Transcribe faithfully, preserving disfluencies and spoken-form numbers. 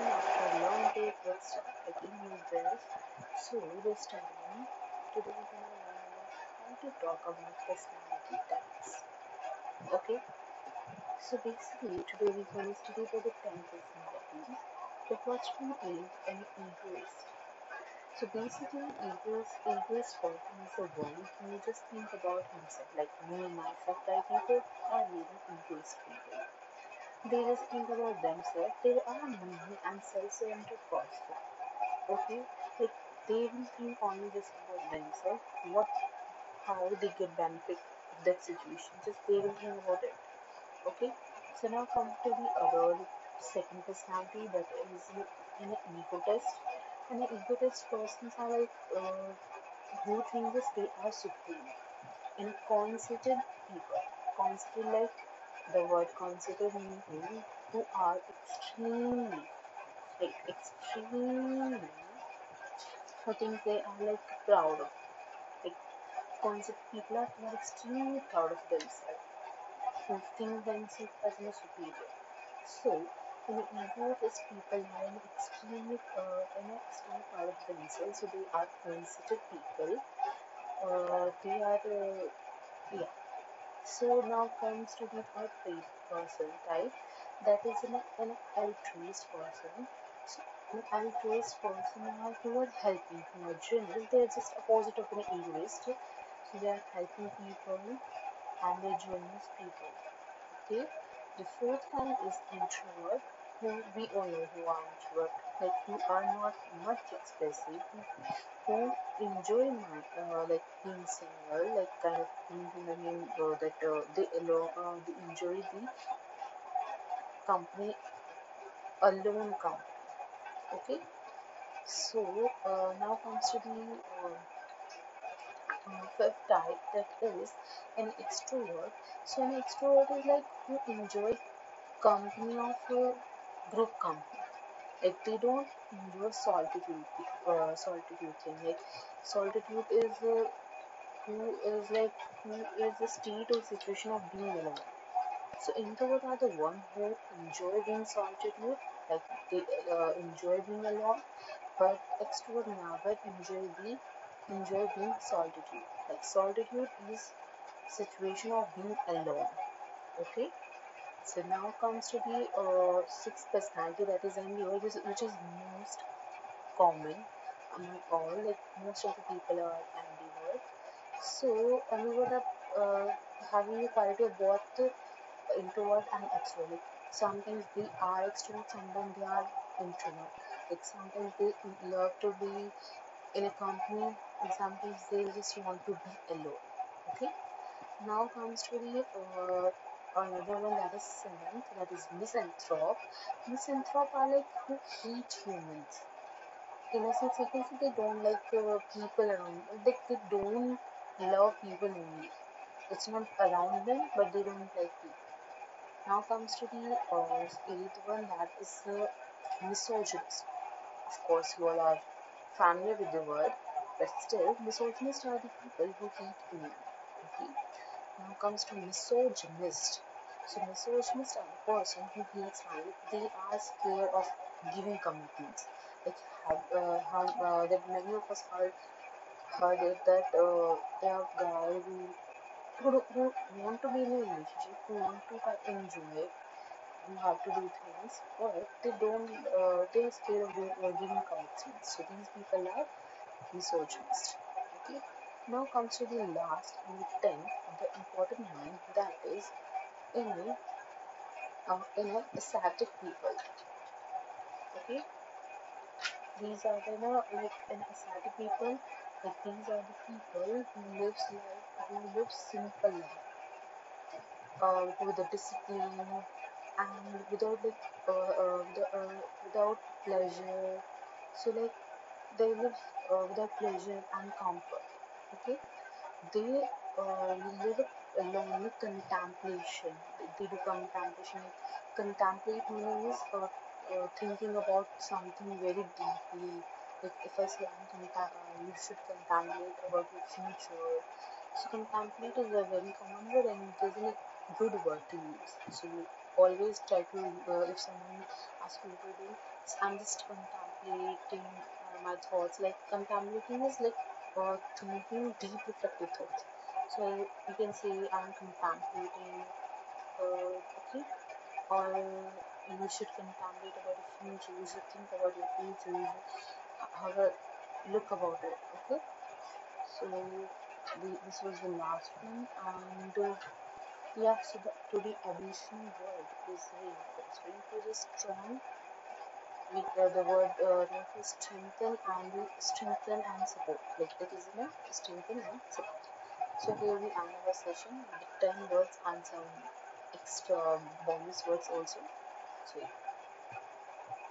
beginning after a long day at work started beginning well, so they started me today we are going to talk about personality types. Okay, so basically today we are going to study about the ten personalities. The first one is an egoist. So basically, egoist, egoist person is the one who just think about himself, like me, myself, like people are really egoist people. They just think about themselves. They are mean and self-centered person. Okay, like they will think only just about themselves. What, how they get benefit of that situation? Just they will think about it. Okay, so now come to the other second personality, that is an egotist. And an egotist persons are like uh, who think that they are supreme in a conceited ego. Conceited, like the word considered means who are extremely, like extremely, who think they are like proud of, like concept people are who are extremely proud of themselves, who think themselves as a superior. So, in the ego, these people are an extremely proud, an extremely proud of themselves. So they are considered people. Uh, they are, uh, yeah. So now comes to the third person type, that is an, an altruist person. So an altruist person are who are helping, who are generous. They are just opposite of an egoist. So they are helping people and they are generous people. Okay. The fourth kind is introvert. Who we all know who are introvert, like who are not much expressive, who enjoy my, uh, like being single, like kind of thing, I mean, uh, that uh, they allow, uh, they enjoy the company, alone company. Okay, so uh, now comes to the uh, uh, fifth type, that is an extrovert. So an extrovert is like who enjoy company of a group company. Like they don't enjoy solitude, uh, solitude thing. Like solitude is uh, who is like who is the state or situation of being alone. So introverts are the one who enjoy being solitude, like they uh, enjoy being alone. But extrovert never enjoy being enjoy being solitude. Like solitude is situation of being alone. Okay. So now comes to the uh, sixth personality, that is ambivert, which is most common among all, like most of the people are ambivert. So ambivert are uh, having a quality of both introvert and extrovert. Sometimes they are extrovert, sometimes they are introvert. Like sometimes they love to be in a company and sometimes they just want to be alone. Okay. Now comes to the uh, another one, that is seventh, that is misanthrope. Misanthrope are like who hate humans. In a sense, they don't like uh, people around. They, they don't love people only. It's not around them, but they don't like people. Now comes to the uh, eighth one, that is uh, misogynist. Of course, you all are familiar with the word, but still, misogynists are the people who hate women. Okay. Now comes to misogynist. So misogynist are the person who hates marriage. They are scared of giving commitments. Like have, uh, have uh, that many of us heard heard it that uh, there are guys who, who, who want to be in a relationship, who want to enjoy it, who have to do things, but they don't. Uh, they are scared of giving, uh, giving commitments. So these people are misogynists. Okay. Now comes to the last and the tenth and the important one, that is in a, uh, in a ascetic people. Okay, these are the like in ascetic people. Like these are the people who lives life, who live simple life, uh, with the discipline and without like uh, uh, the, uh, without pleasure. So like they live uh, without pleasure and comfort. Okay, they uh, live along with contemplation. They do contemplation. Contemplate means uh, uh, thinking about something very deeply. Like if I say I'm contemplating, you should contemplate about your future. So contemplate is a very common word and it is a good word to use. So always try to, uh, if someone asks me to do, I'm just contemplating uh, my thoughts. Like contemplating is like uh, thinking deep reflective thoughts. So you can say I'm contemplating uh, okay, or you should contemplate about your future, you should think about your future, you should have a look about it, okay? So the, this was the last one, and uh, yeah, so the, today additional word is reinforce. Reinforce is strong. With uh, the word uh, reinforce, strengthen and strengthen and support. Like it is enough, strengthen and support. So here we end our session with ten words and some extra bonus words also. So yeah.